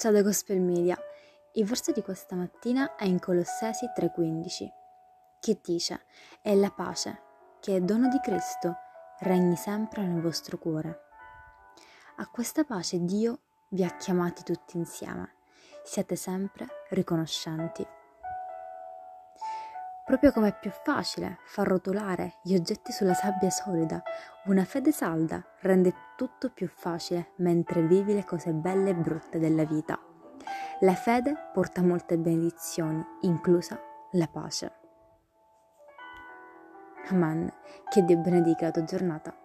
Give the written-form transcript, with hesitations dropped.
Ciao da Gospel Media, il verso di questa mattina è in Colossesi 3,15, che dice: «E la pace, che è dono di Cristo, regni sempre nel vostro cuore». A questa pace Dio vi ha chiamati tutti insieme, siate sempre riconoscenti. Proprio come è più facile far rotolare gli oggetti sulla sabbia solida, una fede salda rende tutto più facile mentre vivi le cose belle e brutte della vita. La fede porta molte benedizioni, inclusa la pace. Amen. Che Dio benedica la tua giornata.